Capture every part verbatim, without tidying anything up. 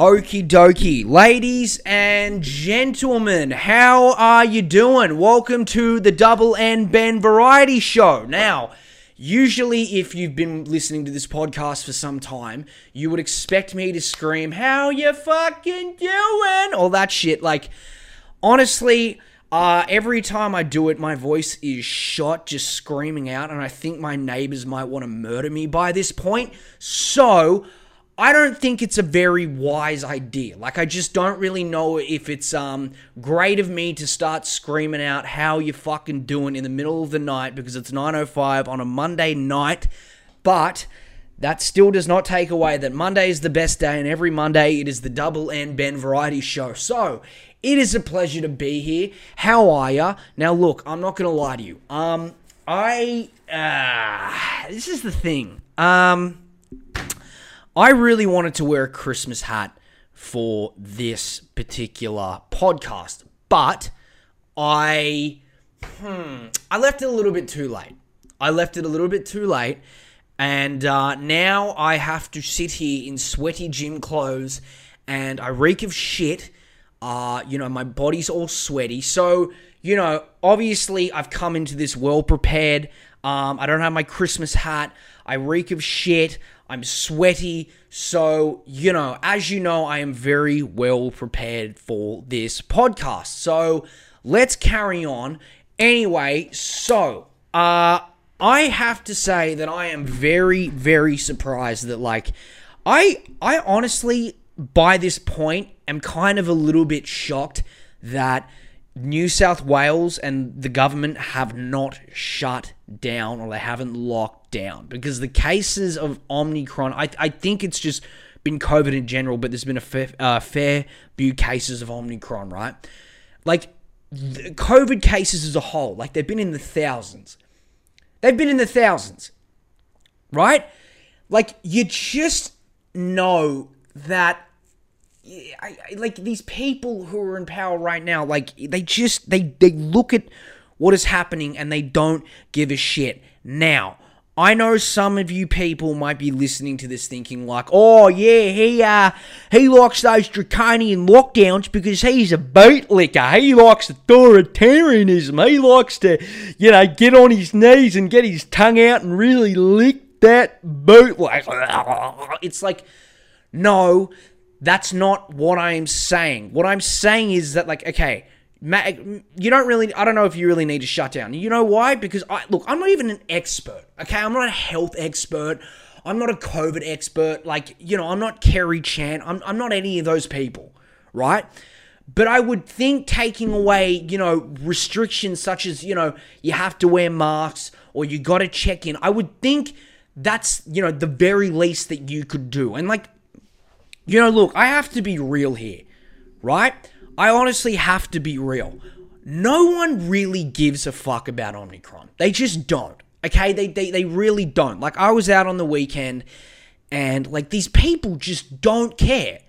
Okie dokie. Ladies and gentlemen, how are you doing? Welcome to the Double N Ben Variety Show. Now, usually if you've been listening to this podcast for some time, you would expect me to scream, "How you fucking doing?" All that shit. Like, honestly, uh, every time I do it, my voice is shot, just screaming out, and I think my neighbors might want to murder me by this point. So I don't think it's a very wise idea. Like, I just don't really know if it's um great of me to start screaming out "how you fucking doing" in the middle of the night, because it's nine oh five on a Monday night. But that still does not take away that Monday is the best day, and every Monday it is the Double N Ben Variety Show. So it is a pleasure to be here. How are ya? Now look, I'm not gonna lie to you. Um, I uh, this is the thing. Um. I really wanted to wear a Christmas hat for this particular podcast, but I, hmm, I left it a little bit too late. I left it a little bit too late, and uh, now I have to sit here in sweaty gym clothes, and I reek of shit. Uh, you know, my body's all sweaty, so, you know, obviously I've come into this well prepared. Um, I don't have my Christmas hat. I reek of shit. I'm sweaty, so, you know, as you know, I am very well prepared for this podcast. So, let's carry on. Anyway, so, uh, I have to say that I am very, very surprised that, like, I, I honestly, by this point, am kind of a little bit shocked that New South Wales and the government have not shut down, or they haven't locked down, because the cases of Omicron, I, I think it's just been COVID in general, but there's been a fair, uh, fair few cases of Omicron, right? Like, the COVID cases as a whole, like, they've been in the thousands. They've been in the thousands, right? Like, you just know that I, I, like, these people who are in power right now, like, they just, they, they look at what is happening and they don't give a shit. Now, I know some of you people might be listening to this thinking, like, "Oh, yeah, he, uh, he likes those draconian lockdowns because he's a bootlicker. He likes authoritarianism. He likes to, you know, get on his knees and get his tongue out and really lick that boot." Like, it's like, no, that's not what I'm saying. What I'm saying is that, like, okay, you don't really, I don't know if you really need to shut down. You know why? Because, I look, I'm not even an expert, okay? I'm not a health expert. I'm not a COVID expert. Like, you know, I'm not Kerry Chant. I'm, I'm not any of those people, right? But I would think taking away, you know, restrictions such as, you know, you have to wear masks or you got to check in, I would think that's, you know, the very least that you could do. And, like, you know, look, I have to be real here, right? I honestly have to be real. No one really gives a fuck about Omicron. They just don't, okay? They, they they really don't. Like, I was out on the weekend, and, like, these people just don't care.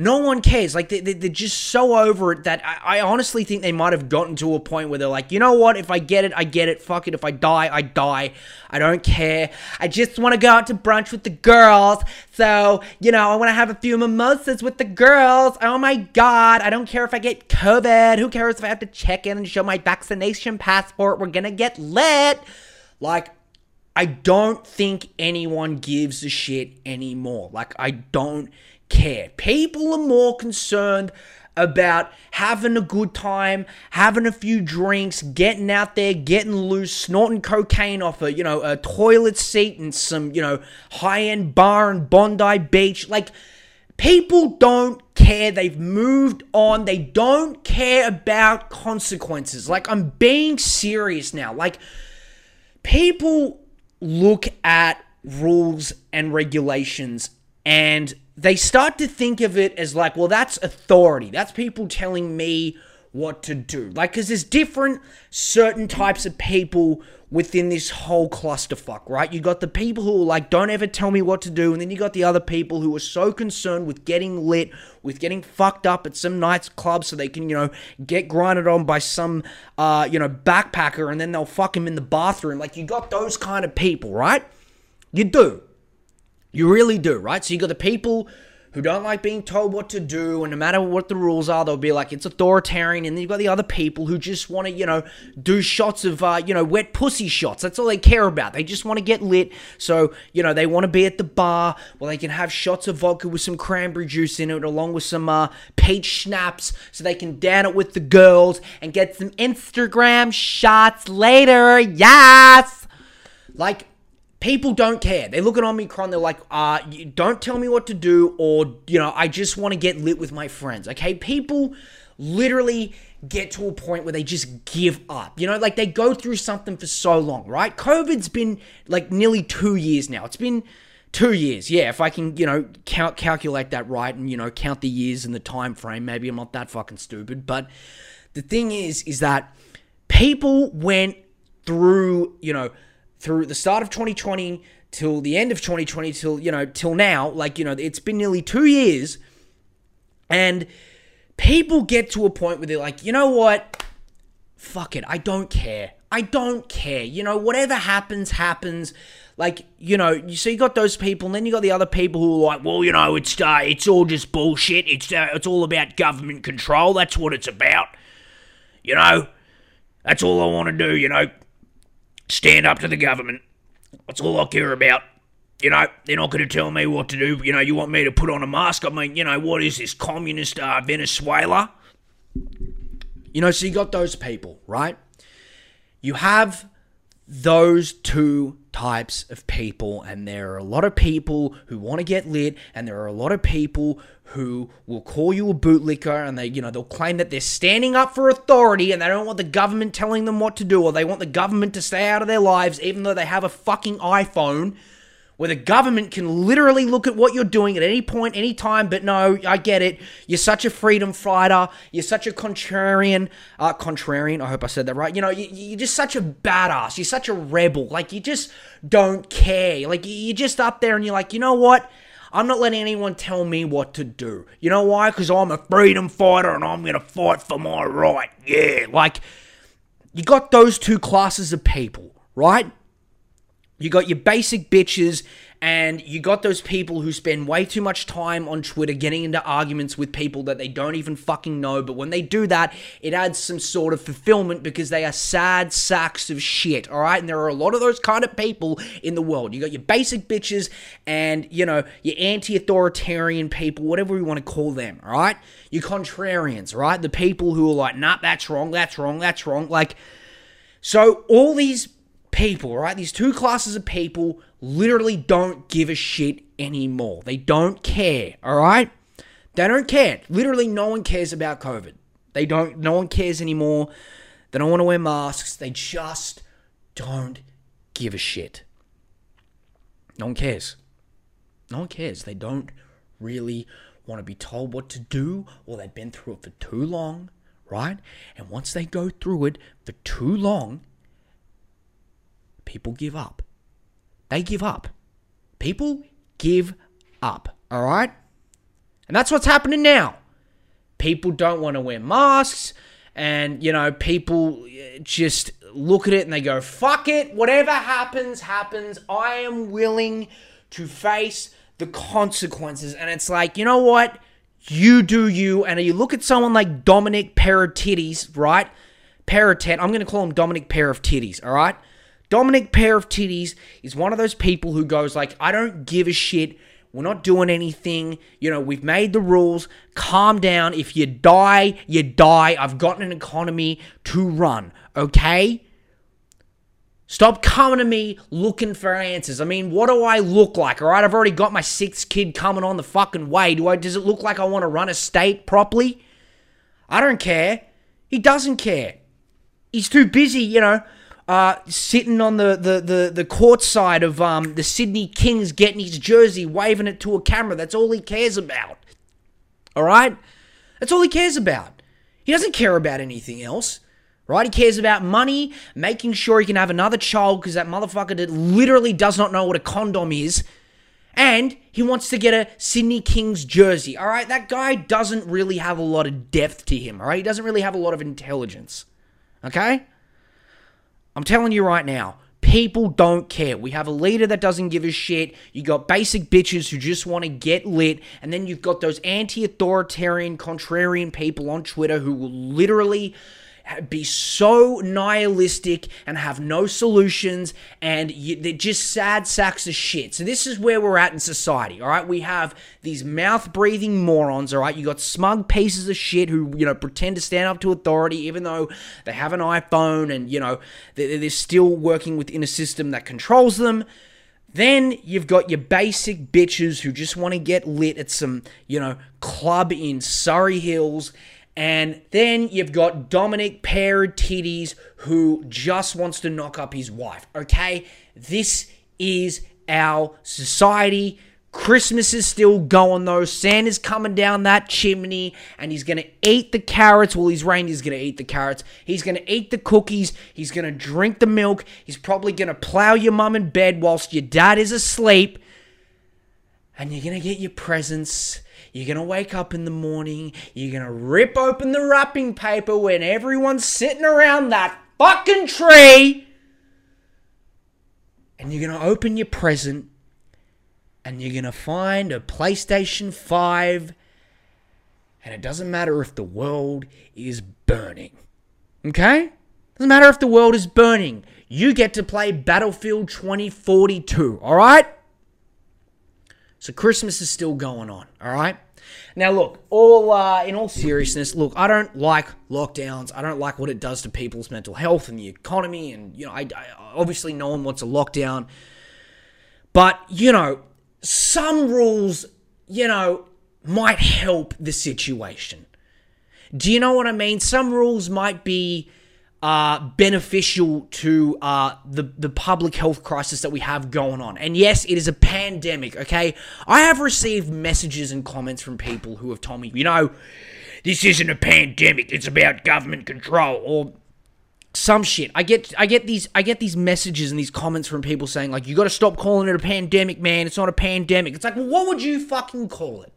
No one cares. Like, they, they, they're just so over it that I, I honestly think they might have gotten to a point where they're like, you know what? If I get it, I get it. Fuck it. If I die, I die. I don't care. I just want to go out to brunch with the girls. So, you know, I want to have a few mimosas with the girls. Oh, my God. I don't care if I get COVID. Who cares if I have to check in and show my vaccination passport? We're going to get lit. Like, I don't think anyone gives a shit anymore. Like, I don't care. People are more concerned about having a good time, having a few drinks, getting out there, getting loose, snorting cocaine off a, you know, a toilet seat and some, you know, high-end bar in Bondi Beach. Like, people don't care. They've moved on. They don't care about consequences. Like, I'm being serious now. Like, people look at rules and regulations and they start to think of it as like, well, that's authority. That's people telling me what to do. Like, because there's different certain types of people within this whole clusterfuck, right? You got the people who are like, don't ever tell me what to do. And then you got the other people who are so concerned with getting lit, with getting fucked up at some night's club so they can, you know, get grinded on by some, uh, you know, backpacker. And then they'll fuck him in the bathroom. Like, you got those kind of people, right? You do. You really do, right? So you got the people who don't like being told what to do, and no matter what the rules are, they'll be like, it's authoritarian. And then you've got the other people who just want to, you know, do shots of, uh, you know, wet pussy shots. That's all they care about. They just want to get lit. So, you know, they want to be at the bar where they can have shots of vodka with some cranberry juice in it, along with some uh, peach schnapps, so they can down it with the girls and get some Instagram shots later. Yes! Like, people don't care. They look at Omicron, they're like, uh, you don't tell me what to do, or, you know, I just want to get lit with my friends, okay? People literally get to a point where they just give up. You know, like, they go through something for so long, right? COVID's been, like, nearly two years now. It's been two years, yeah, if I can, you know, count calculate that right and, you know, count the years and the time frame. Maybe I'm not that fucking stupid, but the thing is, is that people went through, you know, through the start of twenty twenty till the end of twenty twenty, till, you know, till now, like, you know, it's been nearly two years, and people get to a point where they're like, you know what, fuck it, I don't care, I don't care, you know, whatever happens, happens, like, you know, so you got those people, and then you got the other people who are like, well, you know, it's uh, it's all just bullshit, it's, uh, it's all about government control, that's what it's about, you know, that's all I want to do, you know, stand up to the government. That's all I care about. You know, they're not going to tell me what to do. You know, you want me to put on a mask? I mean, you know, what is this, communist uh, Venezuela? You know, so you got those people, right? You have those two types of people, and there are a lot of people who want to get lit, and there are a lot of people who will call you a bootlicker, and they, you know, they'll claim that they're standing up for authority, and they don't want the government telling them what to do, or they want the government to stay out of their lives, even though they have a fucking iPhone, where the government can literally look at what you're doing at any point, any time. But no, I get it. You're such a freedom fighter. You're such a contrarian. Uh, contrarian, I hope I said that right. You know, you, you're just such a badass. You're such a rebel. Like, you just don't care. Like, you're just up there and you're like, you know what? I'm not letting anyone tell me what to do. You know why? Because I'm a freedom fighter and I'm going to fight for my right. Yeah, like, you got those two classes of people, right? You got your basic bitches, and you got those people who spend way too much time on Twitter getting into arguments with people that they don't even fucking know, but when they do that, it adds some sort of fulfillment because they are sad sacks of shit, all right? And there are a lot of those kind of people in the world. You got your basic bitches and, you know, your anti-authoritarian people, whatever we want to call them, all right? Your contrarians, right? The people who are like, nah, that's wrong, that's wrong, that's wrong. Like, so all these people, right? These two classes of people literally don't give a shit anymore. They don't care, all right? They don't care. Literally, no one cares about COVID. They don't, no one cares anymore. They don't want to wear masks. They just don't give a shit. No one cares. No one cares. They don't really want to be told what to do, or they've been through it for too long, right? And once they go through it for too long, people give up. They give up. People give up. All right? And that's what's happening now. People don't want to wear masks. And, you know, people just look at it and they go, fuck it. Whatever happens, happens. I am willing to face the consequences. And it's like, you know what? You do you. And you look at someone like Dominic Perrottet, right? Perrottet. I'm going to call him Dominic Pair of Titties. All right? Dominic Pair of Titties is one of those people who goes like, I don't give a shit, we're not doing anything, you know, we've made the rules, calm down, if you die, you die, I've got an economy to run, okay? Stop coming to me looking for answers. I mean, what do I look like, alright? I've already got my sixth kid coming on the fucking way. Do I, does it look like I want to run a state properly? I don't care. He doesn't care. He's too busy, you know, Uh, sitting on the, the, the, the court side of um, the Sydney Kings getting his jersey, waving it to a camera. That's all he cares about. All right? That's all he cares about. He doesn't care about anything else. Right? He cares about money, making sure he can have another child because that motherfucker literally does not know what a condom is. And he wants to get a Sydney Kings jersey. All right? That guy doesn't really have a lot of depth to him. All right? He doesn't really have a lot of intelligence. Okay? I'm telling you right now, People don't care. We have a leader that doesn't give a shit. You got basic bitches who just want to get lit. And then you've got those anti-authoritarian, contrarian people on Twitter who will literally be so nihilistic and have no solutions, and you, they're just sad sacks of shit. So this is where we're at in society, all right? We have these mouth-breathing morons, all right? You got smug pieces of shit who, you know, pretend to stand up to authority even though they have an iPhone and, you know, they're, they're still working within a system that controls them. Then you've got your basic bitches who just want to get lit at some, you know, club in Surrey Hills. And then you've got Dominic Perrottet who just wants to knock up his wife, okay? This is our society. Christmas is still going, though. Santa's coming down that chimney, and he's going to eat the carrots. Well, his reindeer's going to eat the carrots. He's going to eat the cookies. He's going to drink the milk. He's probably going to plow your mum in bed whilst your dad is asleep. And you're going to get your presents. You're going to wake up in the morning. You're going to rip open the wrapping paper when everyone's sitting around that fucking tree. And you're going to open your present. And you're going to find a PlayStation five. And it doesn't matter if the world is burning. Okay? Doesn't matter if the world is burning. You get to play Battlefield twenty forty-two. All right? So Christmas is still going on, all right? Now, look, all uh, in all seriousness, look, I don't like lockdowns. I don't like what it does to people's mental health and the economy. And, you know, I, I obviously no one wants a lockdown. But, you know, some rules, you know, might help the situation. Do you know what I mean? Some rules might be Uh, beneficial to uh, the, the public health crisis that we have going on. And yes, it is a pandemic, okay? I have received messages and comments from people who have told me, you know, this isn't a pandemic, it's about government control, or some shit. I get I get these I get these messages and these comments from people saying, like, you gotta stop calling it a pandemic, man, it's not a pandemic. It's like, well, what would you fucking call it?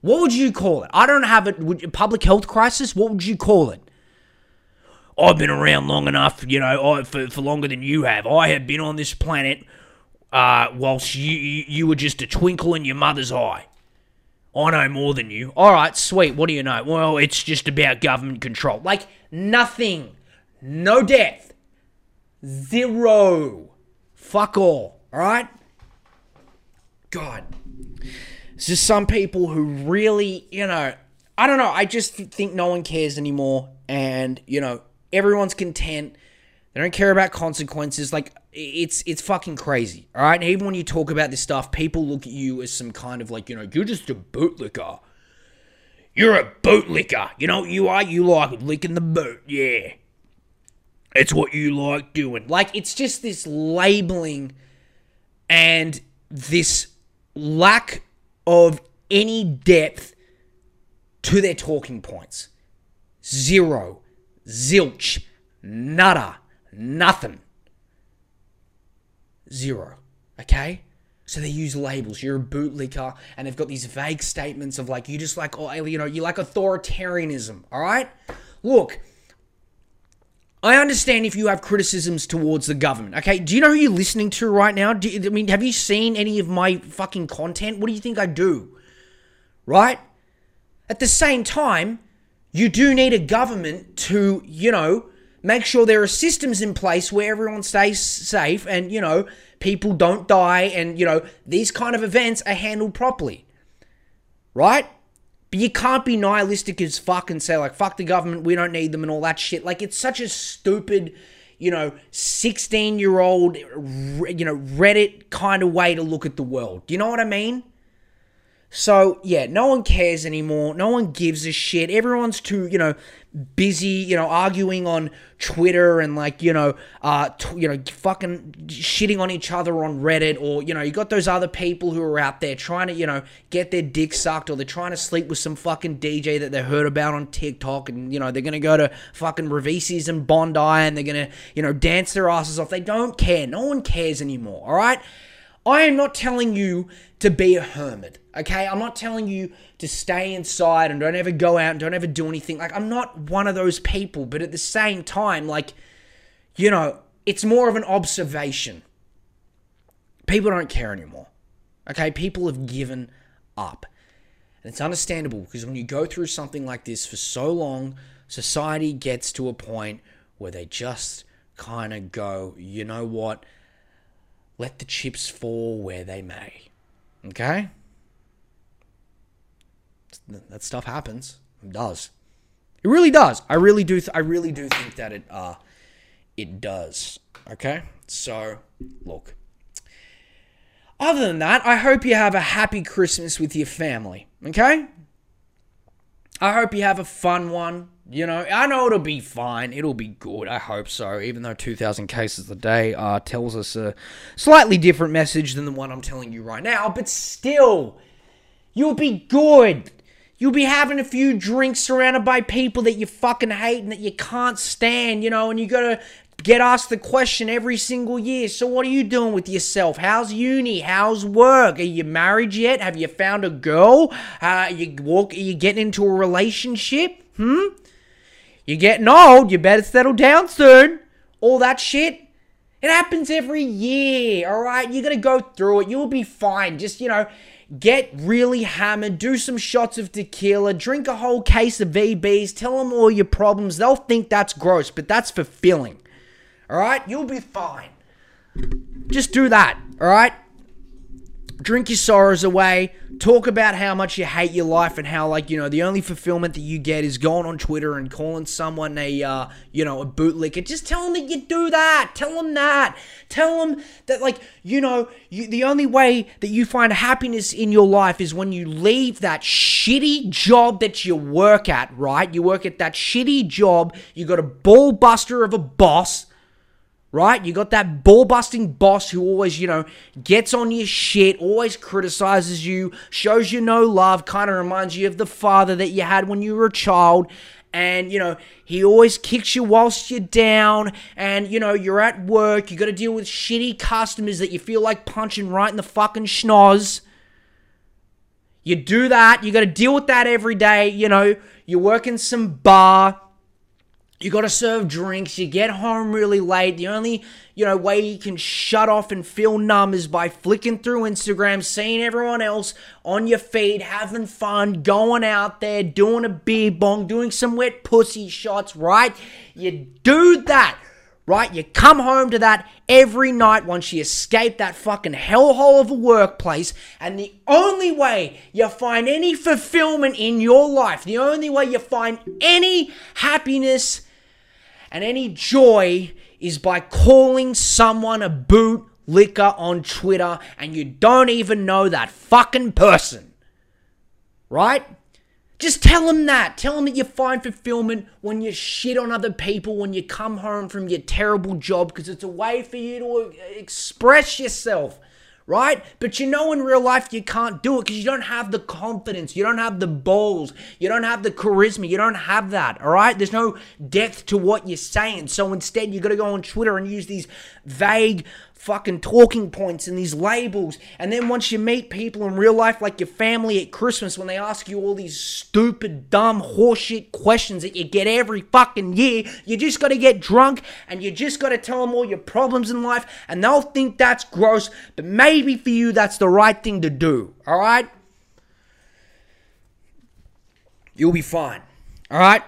What would you call it? I don't have it. Would, public health crisis, what would you call it? I've been around long enough, you know, I, for, for longer than you have. I have been on this planet uh, whilst you, you you were just a twinkle in your mother's eye. I know more than you. All right, sweet. What do you know? Well, it's just about government control. Like, nothing. No death. Zero. Fuck all. All right? God. It's just some people who really, you know, I don't know. I just think no one cares anymore. And, you know, everyone's content. They don't care about consequences. Like, it's it's fucking crazy, all right? And even when you talk about this stuff, people look at you as some kind of, like, you know, you're just a bootlicker. You're a bootlicker. You know what you are? You like licking the boot, yeah. It's what you like doing. Like, it's just this labeling and this lack of any depth to their talking points. Zero. Zilch. Nada. Nothing. Zero. Okay? So they use labels. You're a bootlicker, and they've got these vague statements of, like, you just like, oh, you know, you like authoritarianism, all right? Look, I understand if you have criticisms towards the government, okay? Do you know who you're listening to right now? Do you, I mean, have you seen any of my fucking content? What do you think I do? Right? At the same time, you do need a government to, you know, make sure there are systems in place where everyone stays safe and, you know, people don't die and, you know, these kind of events are handled properly, right? But you can't be nihilistic as fuck and say, like, fuck the government, we don't need them and all that shit. Like, it's such a stupid, you know, sixteen-year-old, you know, Reddit kind of way to look at the world. Do you know what I mean? So, yeah, no one cares anymore. No one gives a shit. Everyone's too, you know, busy, you know, arguing on Twitter and, like, you know, uh, t- you know, fucking shitting on each other on Reddit, or, you know, you got those other people who are out there trying to, you know, get their dick sucked, or they're trying to sleep with some fucking D J that they heard about on TikTok, and, you know, they're going to go to fucking Ravisi's and Bondi and they're going to, you know, dance their asses off. They don't care. No one cares anymore, all right? I am not telling you to be a hermit, okay? I'm not telling you to stay inside and don't ever go out and don't ever do anything. Like, I'm not one of those people, but at the same time, like, you know, it's more of an observation. People don't care anymore. Okay, people have given up. And it's understandable, because when you go through something like this for so long, society gets to a point where they just kind of go, you know what, let the chips fall where they may. Okay? That stuff happens. It does. It really does. I really do. Th- I really do think that it. Uh, it does. Okay. So, look. Other than that, I hope you have a happy Christmas with your family. Okay. I hope you have a fun one. You know, I know it'll be fine. It'll be good. I hope so. Even though two thousand cases a day uh, tells us a slightly different message than the one I'm telling you right now, but still, you'll be good. You'll be having a few drinks surrounded by people that you fucking hate and that you can't stand, you know, and you gotta get asked the question every single year. So what are you doing with yourself? How's uni? How's work? Are you married yet? Have you found a girl? Uh, you walk, are you getting into a relationship? Hmm? You're getting old. You better settle down soon. All that shit. It happens every year, all right? You're gonna go through it. You'll be fine. Just, you know, get really hammered, do some shots of tequila, drink a whole case of V Bs, tell them all your problems. They'll think that's gross, but that's fulfilling. All right? You'll be fine. Just do that, all right? Drink your sorrows away. Talk about how much you hate your life and how, like, you know, the only fulfillment that you get is going on Twitter and calling someone a, uh, you know, a bootlicker. Just tell them that you do that. Tell them that. Tell them that, like, you know, you, the only way that you find happiness in your life is when you leave that shitty job that you work at, right? You work at that shitty job. You got a ball buster of a boss. Right? You got that ball-busting boss who always, you know, gets on your shit, always criticizes you, shows you no love, kind of reminds you of the father that you had when you were a child, and, you know, he always kicks you whilst you're down, and, you know, you're at work, you got to deal with shitty customers that you feel like punching right in the fucking schnoz. You do that, you got to deal with that every day, you know, you work in some bar. You got to serve drinks, you get home really late. The only, you know, way you can shut off and feel numb is by flicking through Instagram, seeing everyone else on your feed, having fun, going out there, doing a beer bong, doing some wet pussy shots, right? You do that, right? You come home to that every night once you escape that fucking hellhole of a workplace, and the only way you find any fulfillment in your life, the only way you find any happiness and any joy is by calling someone a bootlicker on Twitter, and you don't even know that fucking person. Right? Just tell them that. Tell them that you find fulfillment when you shit on other people, when you come home from your terrible job, because it's a way for you to express yourself. Right? But you know in real life you can't do it because you don't have the confidence, you don't have the balls, you don't have the charisma, you don't have that, all right? There's no depth to what you're saying. So instead you got to go on Twitter and use these vague fucking talking points and these labels. And then once you meet people in real life, like your family at Christmas, when they ask you all these stupid, dumb, horseshit questions that you get every fucking year, you just got to get drunk and you just got to tell them all your problems in life, and they'll think that's gross, but maybe Maybe for you, that's the right thing to do, all right? You'll be fine, all right?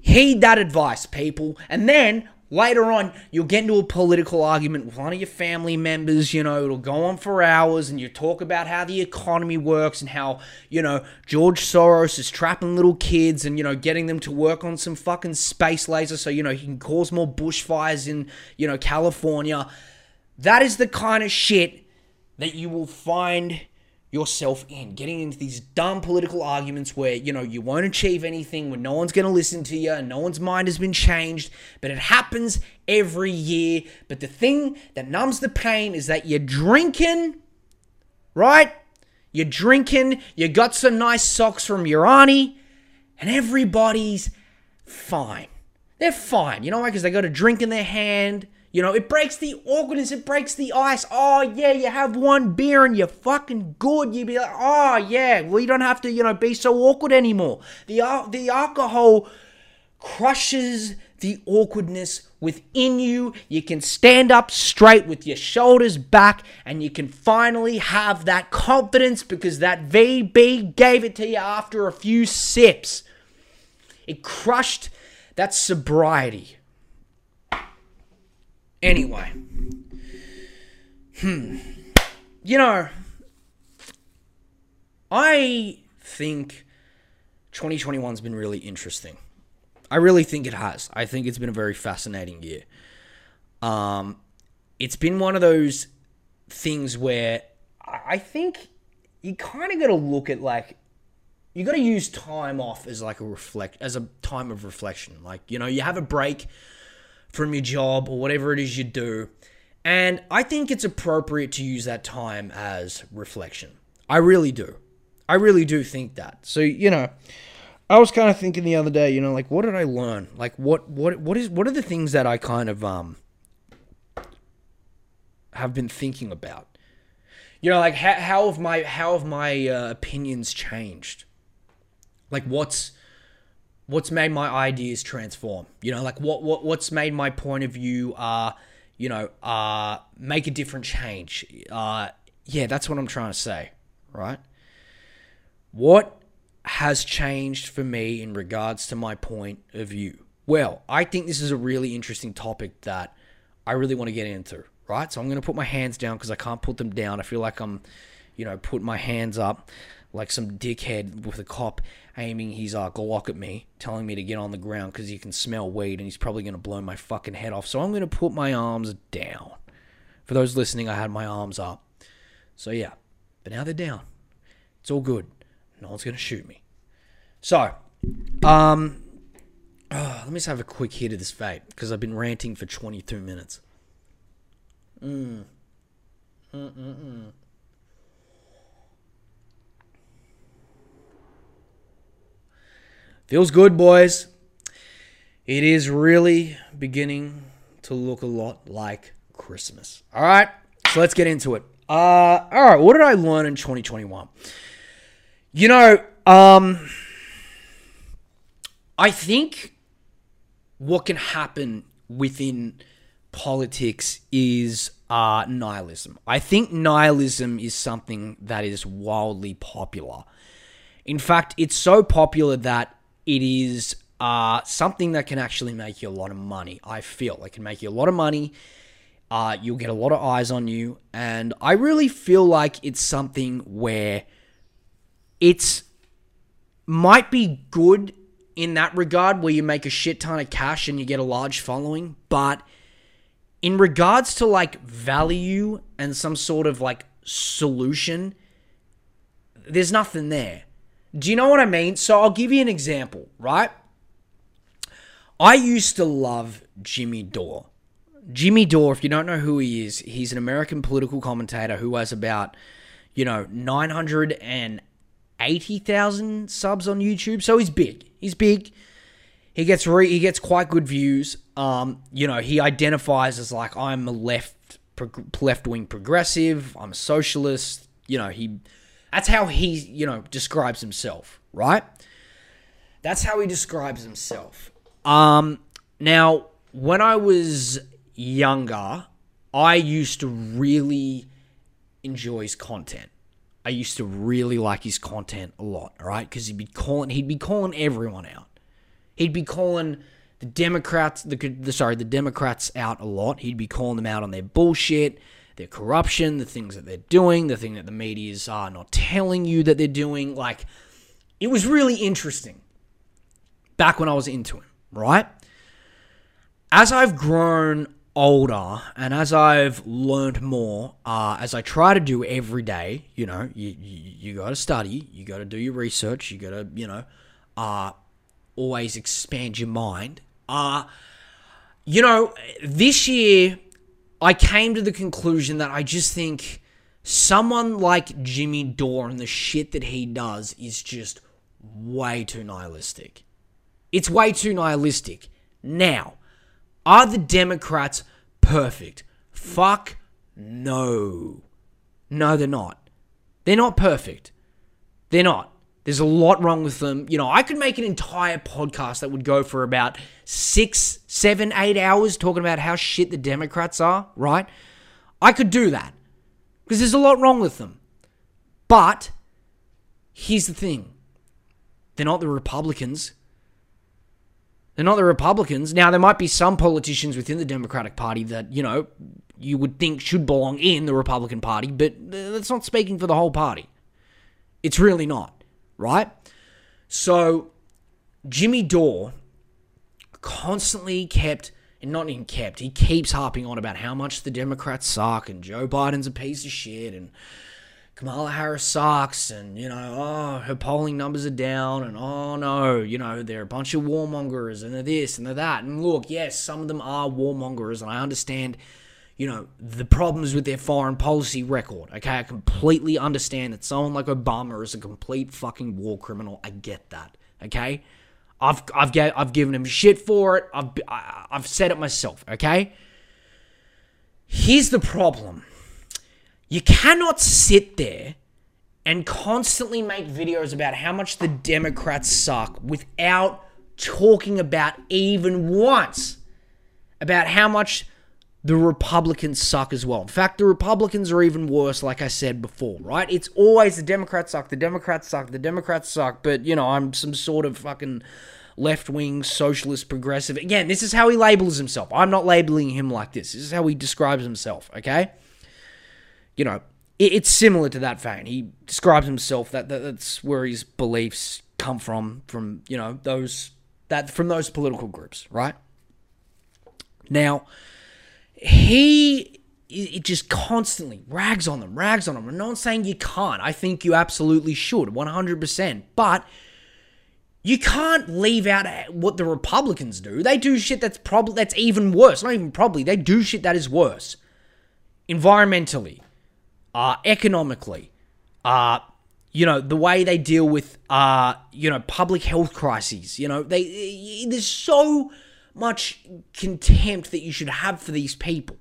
Heed that advice, people. And then, later on, you'll get into a political argument with one of your family members, you know, it'll go on for hours, and you talk about how the economy works and how, you know, George Soros is trapping little kids and, you know, getting them to work on some fucking space laser so, you know, he can cause more bushfires in, you know, California. That is the kind of shit that you will find yourself in, getting into these dumb political arguments where, you know, you won't achieve anything, where no one's going to listen to you, and no one's mind has been changed, but it happens every year. But the thing that numbs the pain is that you're drinking, right? You're drinking, you got some nice socks from your auntie, and everybody's fine. They're fine, you know why? Because they got a drink in their hand. You know, it breaks the awkwardness, it breaks the ice. Oh, yeah, you have one beer and you're fucking good. You'd be like, oh, yeah, well, you don't have to, you know, be so awkward anymore. The, uh, the alcohol crushes the awkwardness within you. You can stand up straight with your shoulders back, and you can finally have that confidence because that V B gave it to you after a few sips. It crushed that sobriety. Anyway. Hmm. You know, I think twenty twenty-one's been really interesting. I really think it has. I think it's been a very fascinating year. Um, it's been one of those things where I think you kind of got to look at, like, you got to use time off as like a reflect, as a time of reflection. Like, you know, you have a break from your job or whatever it is you do. And I think it's appropriate to use that time as reflection. I really do. I really do think that. So, you know, I was kind of thinking the other day, you know, like, what did I learn? Like, what, what, what is, what are the things that I kind of, um, have been thinking about? You know, like, how, how have my, how have my uh, opinions changed? Like, what's, what's made my ideas transform? You know, like, what, what, what's made my point of view, uh, you know, uh, make a different change? Uh, yeah, that's what I'm trying to say, right? What has changed for me in regards to my point of view? Well, I think this is a really interesting topic that I really want to get into, right? So I'm going to put my hands down because I can't put them down. I feel like I'm, you know, putting my hands up like some dickhead with a cop aiming his uh, Glock at me, telling me to get on the ground because he can smell weed and he's probably going to blow my fucking head off. So I'm going to put my arms down. For those listening, I had my arms up. So yeah, but now they're down. It's all good. No one's going to shoot me. So, um, oh, let me just have a quick hit of this vape because I've been ranting for twenty-two minutes. Mm. Mm-mm-mm. Feels good, boys. It is really beginning to look a lot like Christmas. All right, so let's get into it. Uh, all right, what did I learn in twenty twenty-one? You know, um, I think what can happen within politics is uh, nihilism. I think nihilism is something that is wildly popular. In fact, it's so popular that it is uh, something that can actually make you a lot of money, I feel. It can make you a lot of money. Uh, you'll get a lot of eyes on you. And I really feel like it's something where it's might be good in that regard where you make a shit ton of cash and you get a large following, but in regards to like value and some sort of like solution, there's nothing there. Do you know what I mean? So I'll give you an example, right? I used to love Jimmy Dore. Jimmy Dore, if you don't know who he is, he's an American political commentator who has about, you know, nine hundred eighty thousand subs on YouTube. So he's big. He's big. He gets re- he gets quite good views. Um, you know, he identifies as like, I'm a left prog- left-wing progressive. I'm a socialist. You know, he that's how he, you know, describes himself, right? That's how he describes himself. Um, now, when I was younger, I used to really enjoy his content. I used to really like his content a lot, all right? Because he'd be calling, he'd be calling everyone out. He'd be calling the Democrats, the, the sorry, the Democrats out a lot. He'd be calling them out on their bullshit, their corruption, the things that they're doing, the thing that the media's are not telling you that they're doing. Like, it was really interesting back when I was into him, right? As I've grown older, and as I've learned more, uh, as I try to do every day, you know, you, you, you got to study, you got to do your research, you got to, you know, uh, always expand your mind. Uh, you know, this year, I came to the conclusion that I just think someone like Jimmy Dore and the shit that he does is just way too nihilistic. It's way too nihilistic. Now, are the Democrats perfect? Fuck no. No, they're not. They're not perfect. They're not. There's a lot wrong with them. You know, I could make an entire podcast that would go for about six, seven, eight hours talking about how shit the Democrats are, right? I could do that because there's a lot wrong with them. But here's the thing. They're not the Republicans. They're not the Republicans. Now, there might be some politicians within the Democratic Party that, you know, you would think should belong in the Republican Party, but that's not speaking for the whole party. It's really not. Right? So, Jimmy Dore constantly kept, and not even kept, he keeps harping on about how much the Democrats suck, and Joe Biden's a piece of shit, and Kamala Harris sucks, and, you know, oh, her polling numbers are down, and oh no, you know, they're a bunch of warmongers, and they're this, and they're that, and look, yes, some of them are warmongers, and I understand, you know, the problems with their foreign policy record, okay? I completely understand that someone like Obama is a complete fucking war criminal. I get that, okay? I've I've get, I've given him shit for it. I've, I, I've said it myself, okay? Here's the problem. You cannot sit there and constantly make videos about how much the Democrats suck without talking about even once about how much the Republicans suck as well. In fact, the Republicans are even worse, like I said before, right? It's always the Democrats suck, the Democrats suck, the Democrats suck, but, you know, I'm some sort of fucking left-wing, socialist, progressive. Again, this is how he labels himself. I'm not labeling him like this. This is how he describes himself, okay? You know, it's similar to that vein. He describes himself, that, that that's where his beliefs come from, from, you know, those, that from those political groups, right? Now, he it just constantly rags on them, rags on them. I'm not saying you can't. I think you absolutely should, one hundred percent. But you can't leave out what the Republicans do. They do shit that's probably that's even worse. Not even probably. They do shit that is worse. Environmentally, uh, economically, uh, you know, the way they deal with, uh, you know, public health crises. You know, they there's so much contempt that you should have for these people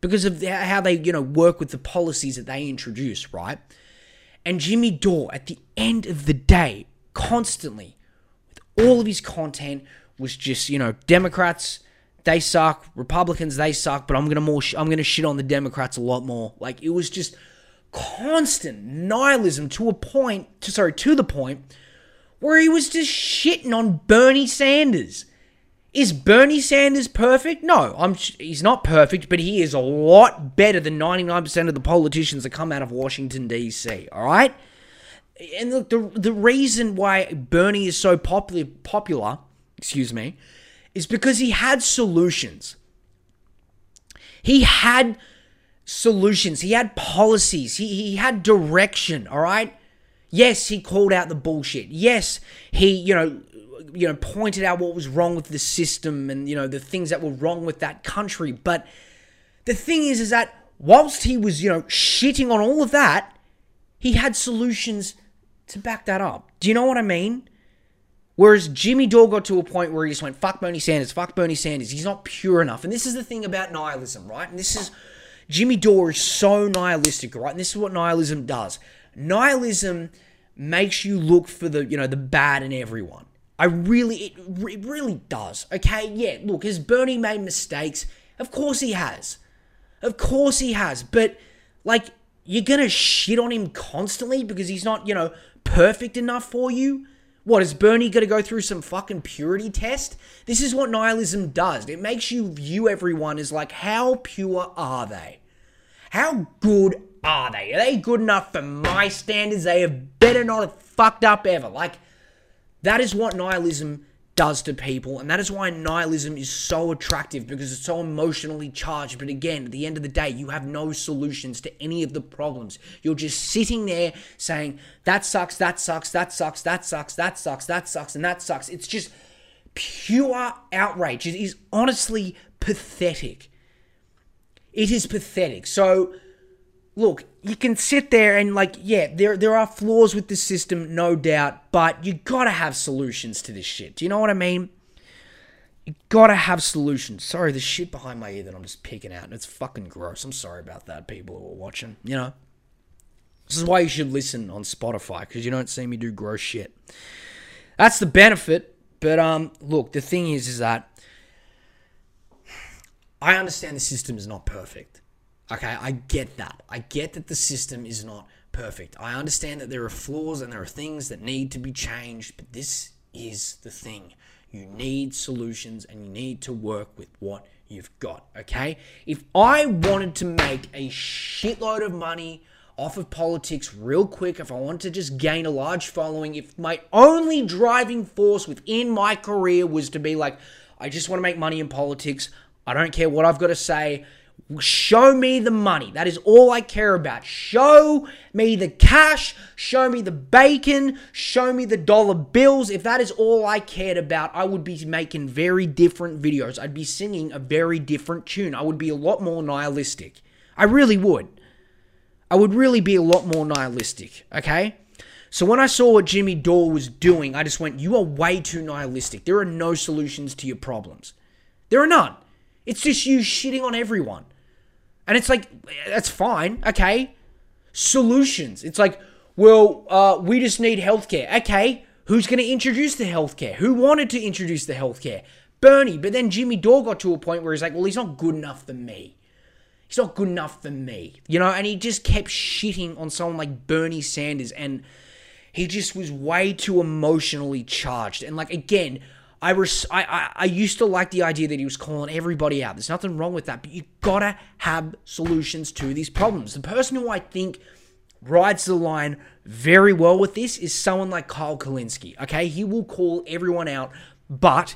because of how they, you know, work with the policies that they introduce, right? And Jimmy Dore, at the end of the day, constantly, with all of his content, was just, you know, Democrats, they suck, Republicans, they suck, but I'm gonna more, sh- I'm gonna shit on the Democrats a lot more. Like, it was just constant nihilism to a point, to, sorry, to the point where he was just shitting on Bernie Sanders. Is Bernie Sanders perfect? No, I'm, he's not perfect, but he is a lot better than ninety-nine percent of the politicians that come out of Washington, D C, all right? And look, the, the reason why Bernie is so popular, popular, excuse me, is because he had solutions. He had solutions. He had policies. He, he had direction, all right? Yes, he called out the bullshit. Yes, he, you know... you know, pointed out what was wrong with the system and, you know, the things that were wrong with that country. But the thing is, is that whilst he was, you know, shitting on all of that, he had solutions to back that up. Do you know what I mean? Whereas Jimmy Dore got to a point where he just went, fuck Bernie Sanders, fuck Bernie Sanders. He's not pure enough. And this is the thing about nihilism, right? And this is, Jimmy Dore is so nihilistic, right? And this is what nihilism does. Nihilism makes you look for the, you know, the bad in everyone. I really, it, it really does, okay? Yeah, look, has Bernie made mistakes? Of course he has. Of course he has. But, like, you're gonna shit on him constantly because he's not, you know, perfect enough for you? What, is Bernie gonna go through some fucking purity test? This is what nihilism does. It makes you view everyone as, like, how pure are they? How good are they? Are they good enough for my standards? They have better not have fucked up ever. Like, that is what nihilism does to people, and that is why nihilism is so attractive, because it's so emotionally charged. But again, at the end of the day, you have no solutions to any of the problems. You're just sitting there saying, that sucks, that sucks, that sucks, that sucks, that sucks, that sucks, and that sucks. It's just pure outrage. It is honestly pathetic. It is pathetic. So, look, you can sit there and, like, yeah, there there are flaws with the system, no doubt, but you gotta have solutions to this shit. Do you know what I mean? You gotta have solutions. Sorry, the shit behind my ear that I'm just picking out, and it's fucking gross. I'm sorry about that, people who are watching, you know? This is why you should listen on Spotify, because you don't see me do gross shit. That's the benefit. But um, look, the thing is, is that I understand the system is not perfect. Okay, I get that. I get that the system is not perfect. I understand that there are flaws and there are things that need to be changed. But this is the thing. You need solutions and you need to work with what you've got, okay? If I wanted to make a shitload of money off of politics real quick, if I wanted to just gain a large following, if my only driving force within my career was to be like, I just want to make money in politics, I don't care what I've got to say, show me the money. That is all I care about. Show me the cash. Show me the bacon. Show me the dollar bills. If that is all I cared about, I would be making very different videos. I'd be singing a very different tune. I would be a lot more nihilistic. I really would. I would really be a lot more nihilistic, okay? So when I saw what Jimmy Dore was doing, I just went, you are way too nihilistic. There are no solutions to your problems. There are none. It's just you shitting on everyone. And it's like, that's fine, okay? Solutions. It's like, well, uh, we just need healthcare. Okay, who's going to introduce the healthcare? Who wanted to introduce the healthcare? Bernie. But then Jimmy Dore got to a point where he's like, well, he's not good enough for me. He's not good enough for me. You know, and he just kept shitting on someone like Bernie Sanders. And he just was way too emotionally charged. And like, again, I, res- I, I, I used to like the idea that he was calling everybody out. There's nothing wrong with that, but you gotta have solutions to these problems. The person who I think rides the line very well with this is someone like Kyle Kalinski, okay? He will call everyone out, but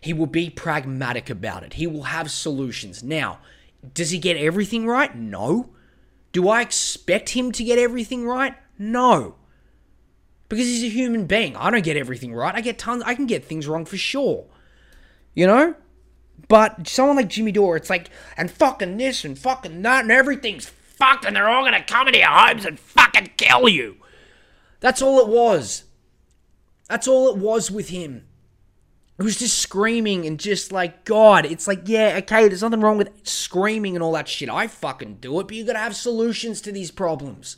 he will be pragmatic about it. He will have solutions. Now, does he get everything right? No. Do I expect him to get everything right? No. Because he's a human being. I don't get everything right. I get tons. I can get things wrong for sure. You know? But someone like Jimmy Dore, it's like, and fucking this and fucking that and everything's fucked and they're all going to come into your homes and fucking kill you. That's all it was. That's all it was with him. It was just screaming and just like, God, it's like, yeah, okay, there's nothing wrong with screaming and all that shit. I fucking do it, but you got to have solutions to these problems.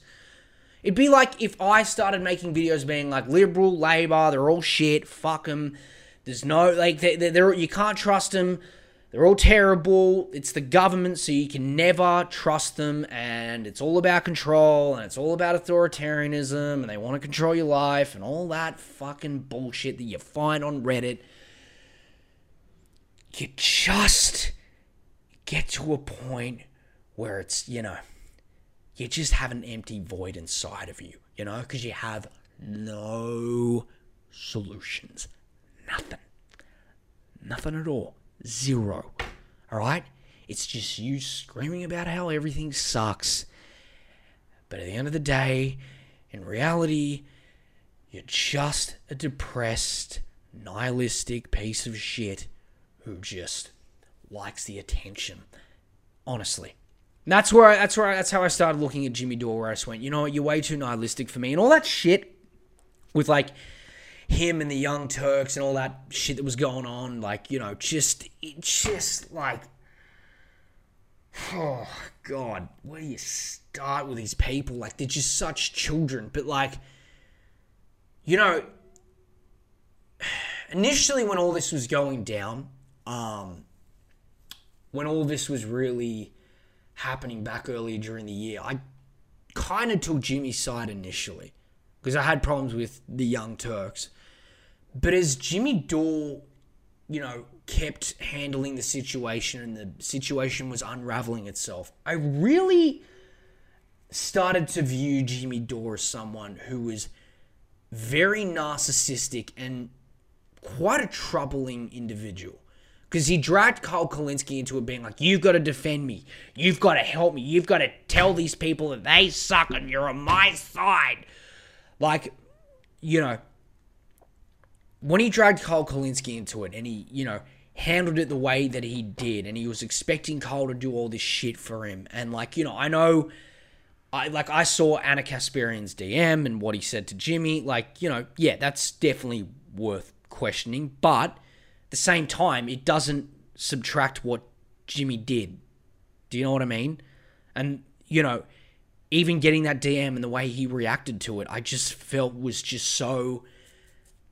It'd be like if I started making videos being like, Liberal, Labor, they're all shit, fuck them. There's no, like, they're, they're, you can't trust them. They're all terrible. It's the government, so you can never trust them. And it's all about control, and it's all about authoritarianism, and they want to control your life, and all that fucking bullshit that you find on Reddit. You just get to a point where it's, you know, you just have an empty void inside of you, you know, because you have no solutions. Nothing. Nothing at all. Zero. All right? It's just you screaming about how everything sucks. But at the end of the day, in reality, you're just a depressed, nihilistic piece of shit who just likes the attention. Honestly. And that's where I, that's where I, that's how I started looking at Jimmy Dore, where I just went, you know what, you're way too nihilistic for me, and all that shit with like him and the Young Turks and all that shit that was going on, like, you know, just it just like, oh God, where do you start with these people? Like, they're just such children, but like, you know, initially when all this was going down, um, when all this was really happening back earlier during the year, I kind of took Jimmy's side initially because I had problems with the Young Turks. But as Jimmy Dore, you know, kept handling the situation and the situation was unraveling itself, I really started to view Jimmy Dore as someone who was very narcissistic and quite a troubling individual. Because he dragged Kyle Kalinske into it, being like, you've got to defend me. You've got to help me. You've got to tell these people that they suck and you're on my side. Like, you know, when he dragged Kyle Kalinske into it and he, you know, handled it the way that he did and he was expecting Kyle to do all this shit for him. And, like, you know, I know, I like, I saw Anna Kasparian's D M and what he said to Jimmy. Like, you know, yeah, that's definitely worth questioning, but the same time, it doesn't subtract what Jimmy did. Do you know what I mean? And, you know, even getting that D M and the way he reacted to it, I just felt was just so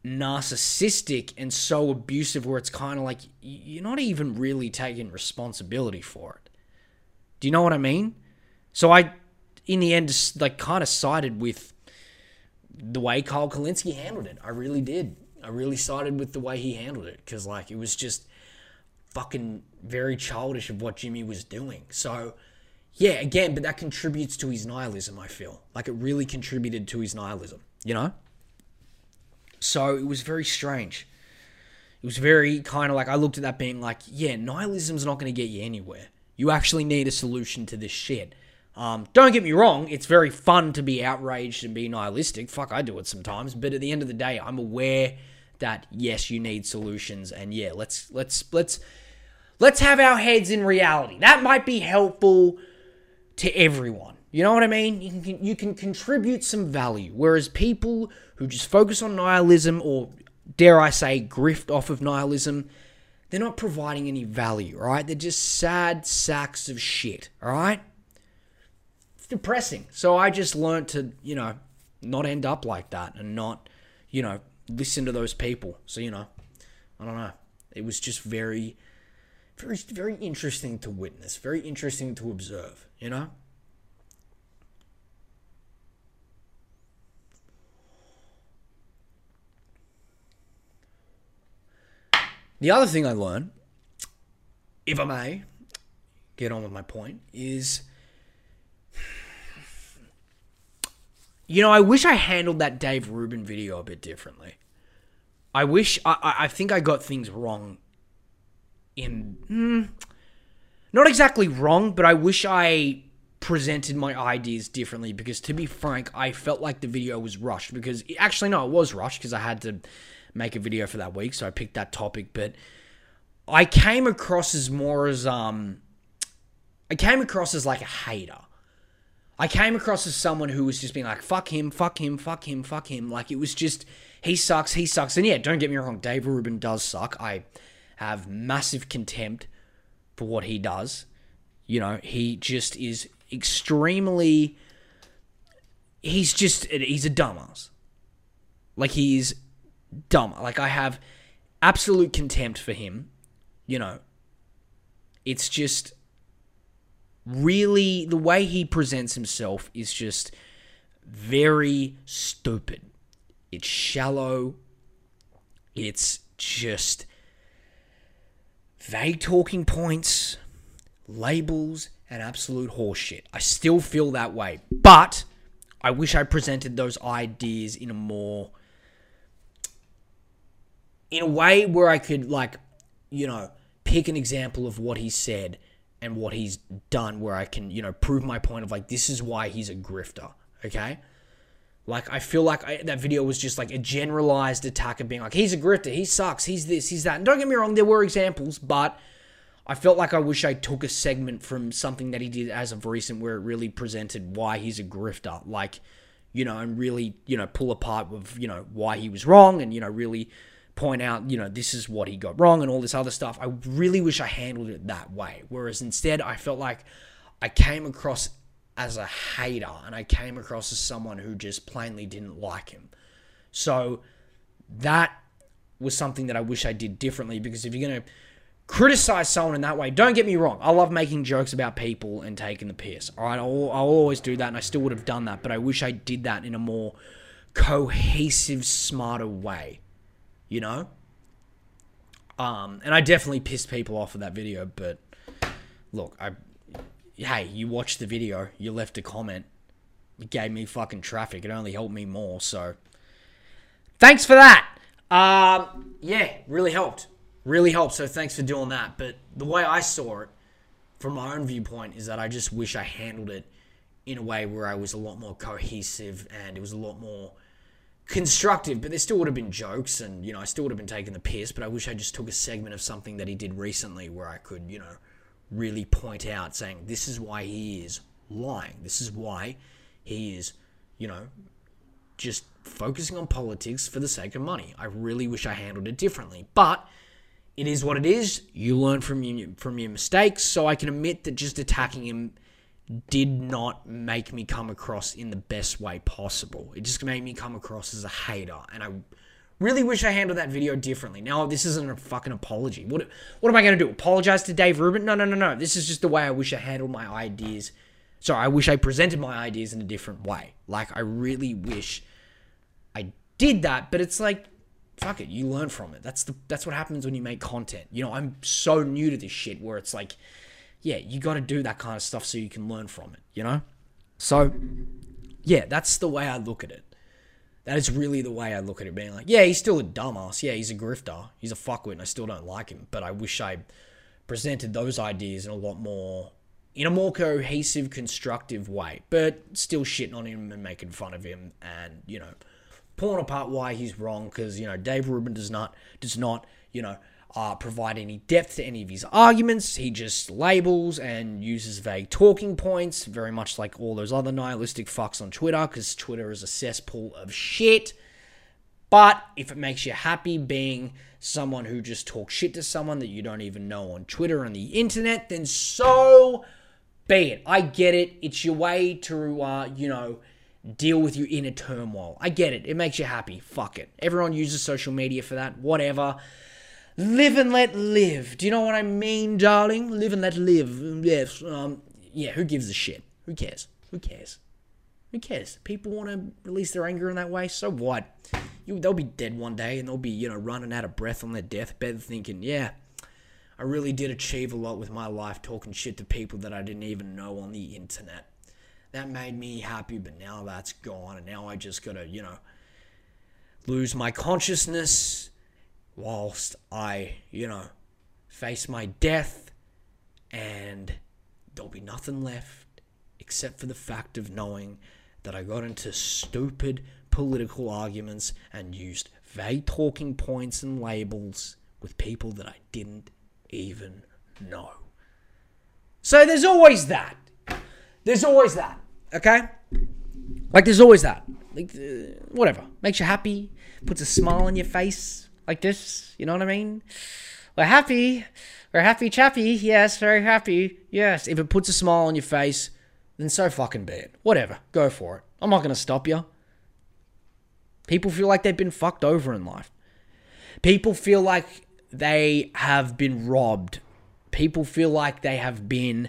narcissistic and so abusive, where it's kind of like, you're not even really taking responsibility for it. Do you know what I mean? So I, in the end, just like kind of sided with the way Kyle Kalinske handled it. I really did. I really sided with the way he handled it, because like it was just fucking very childish of what Jimmy was doing. So yeah, again, but that contributes to his nihilism, I feel. Like it really contributed to his nihilism, you know? So it was very strange. It was very kind of like, I looked at that being like, yeah, nihilism's not going to get you anywhere. You actually need a solution to this shit. Um, don't get me wrong, it's very fun to be outraged and be nihilistic. Fuck, I do it sometimes. But at the end of the day, I'm aware that, yes, you need solutions. And yeah, let's, let's, let's, let's have our heads in reality. That might be helpful to everyone. You know what I mean? You can, you can contribute some value. Whereas people who just focus on nihilism, or dare I say, grift off of nihilism, they're not providing any value, all right? They're just sad sacks of shit, all right? It's depressing. So I just learned to, you know, not end up like that and not, you know, listen to those people. So, you know, I don't know. It was just very, very, very interesting to witness, very interesting to observe, you know? The other thing I learned, if I may get on with my point, is, you know, I wish I handled that Dave Rubin video a bit differently. I wish, I, I think I got things wrong in, mm, not exactly wrong, but I wish I presented my ideas differently, because to be frank, I felt like the video was rushed, because, actually no, it was rushed, because I had to make a video for that week, so I picked that topic, but I came across as more as, um, I came across as like a hater. I came across as someone who was just being like, fuck him, fuck him, fuck him, fuck him, like it was just, he sucks, he sucks, and yeah, don't get me wrong, Dave Rubin does suck. I have massive contempt for what he does, you know, he just is extremely, he's just, he's a dumbass, like he is dumb. Like, I have absolute contempt for him, you know. It's just really, the way he presents himself is just very stupid. It's shallow. It's just vague talking points, labels, and absolute horseshit. I still feel that way, but I wish I presented those ideas in a more, in a way where I could, like, you know, pick an example of what he said and what he's done, where I can, you know, prove my point of, like, this is why he's a grifter, okay? Like, I feel like I, that video was just, like, a generalized attack of being like, he's a grifter, he sucks, he's this, he's that. And don't get me wrong, there were examples, but I felt like I wish I took a segment from something that he did as of recent where it really presented why he's a grifter, like, you know, and really, you know, pull apart with, you know, why he was wrong and, you know, really point out, you know, this is what he got wrong and all this other stuff. I really wish I handled it that way. Whereas instead, I felt like I came across as a hater and I came across as someone who just plainly didn't like him. So that was something that I wish I did differently, because if you're going to criticize someone in that way, don't get me wrong, I love making jokes about people and taking the piss. All right, I'll, I'll always do that and I still would have done that, but I wish I did that in a more cohesive, smarter way. You know, um, and I definitely pissed people off with that video, but look, I, hey, you watched the video, you left a comment, you gave me fucking traffic, it only helped me more, so thanks for that. Um, yeah, really helped, really helped, so thanks for doing that. But the way I saw it, from my own viewpoint, is that I just wish I handled it in a way where I was a lot more cohesive and it was a lot more constructive, but there still would have been jokes and, you know, I still would have been taking the piss, but I wish I just took a segment of something that he did recently where I could, you know, really point out saying, this is why he is lying. This is why he is, you know, just focusing on politics for the sake of money. I really wish I handled it differently, but it is what it is. You learn from your, from your mistakes, so I can admit that just attacking him did not make me come across in the best way possible. It just made me come across as a hater, and I really wish I handled that video differently. Now, this isn't a fucking apology. What, what am I going to do? Apologize to Dave Rubin? No, no, no, no. This is just the way I wish I handled my ideas. Sorry, I wish I presented my ideas in a different way. Like, I really wish I did that, but it's like, fuck it, you learn from it. That's the that's what happens when you make content. You know, I'm so new to this shit where it's like, yeah, you got to do that kind of stuff so you can learn from it, you know? So, yeah, that's the way I look at it. That is really the way I look at it, being like, yeah, he's still a dumbass. Yeah, he's a grifter. He's a fuckwit, and I still don't like him. But I wish I presented those ideas in a lot more, in a more cohesive, constructive way. But still shitting on him and making fun of him and, you know, pulling apart why he's wrong, because, you know, Dave Rubin does not, does not, you know, Uh, provide any depth to any of his arguments. He just labels and uses vague talking points, very much like all those other nihilistic fucks on Twitter, because Twitter is a cesspool of shit. But if it makes you happy being someone who just talks shit to someone that you don't even know on Twitter and the internet, then so be it. I get it. It's your way to, uh, you know, deal with your inner turmoil. I get it. It makes you happy. Fuck it. Everyone uses social media for that. Whatever. Live and let live. Do you know what I mean, darling? Live and let live. Yes. Um, yeah, who gives a shit? Who cares? Who cares? Who cares? People want to release their anger in that way? So what? You, they'll be dead one day, and they'll be, you know, running out of breath on their deathbed thinking, yeah, I really did achieve a lot with my life talking shit to people that I didn't even know on the internet. That made me happy, but now that's gone, and now I just got to, you know, lose my consciousness whilst I, you know, face my death, and there'll be nothing left except for the fact of knowing that I got into stupid political arguments and used vague talking points and labels with people that I didn't even know. So there's always that. There's always that, okay? Like, there's always that. Like, uh, whatever. Makes you happy, puts a smile on your face. Like this, you know what I mean? We're happy. We're happy chappy. Yes, very happy. Yes. If it puts a smile on your face, then so fucking be it. Whatever. Go for it. I'm not going to stop you. People feel like they've been fucked over in life. People feel like they have been robbed. People feel like they have been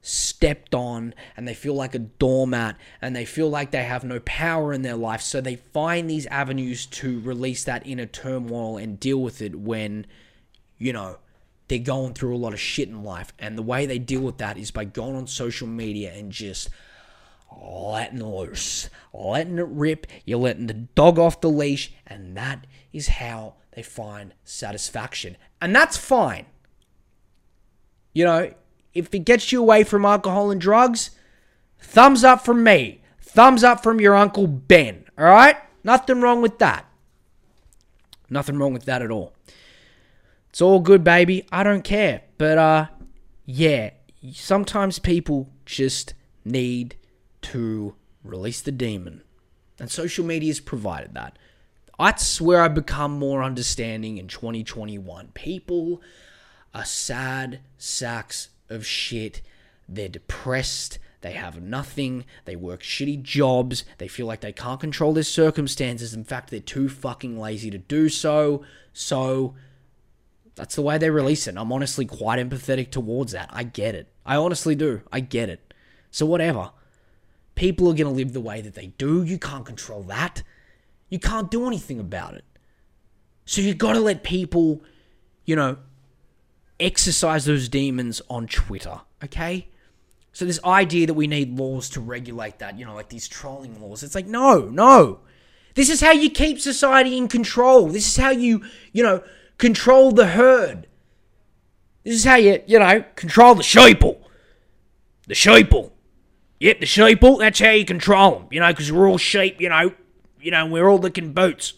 stepped on, and they feel like a doormat, and they feel like they have no power in their life, so they find these avenues to release that inner turmoil and deal with it when, you know, they're going through a lot of shit in life. And the way they deal with that is by going on social media and just letting loose, letting it rip. You're letting the dog off the leash, and that is how they find satisfaction. And that's fine. You know, if it gets you away from alcohol and drugs, thumbs up from me. Thumbs up from your Uncle Ben. All right? Nothing wrong with that. Nothing wrong with that at all. It's all good, baby. I don't care. But, uh, yeah, sometimes people just need to release the demon. And social media's provided that. I swear I've become more understanding in twenty twenty-one. People are sad sacks of shit. They're depressed. They have nothing. They work shitty jobs. They feel like they can't control their circumstances. In fact, they're too fucking lazy to do so. So that's the way they release it. I'm honestly quite empathetic towards that. I get it. I honestly do. I get it. So whatever. People are going to live the way that they do. You can't control that. You can't do anything about it. So you got to let people, you know, exercise those demons on Twitter, okay? So this idea that we need laws to regulate that, you know, like these trolling laws, it's like, no, no. This is how you keep society in control. This is how you, you know, control the herd. This is how you, you know, control the sheeple. The sheeple. Yep, the sheeple, that's how you control them, you know, because we're all sheep, you know, you know, we're all licking boots.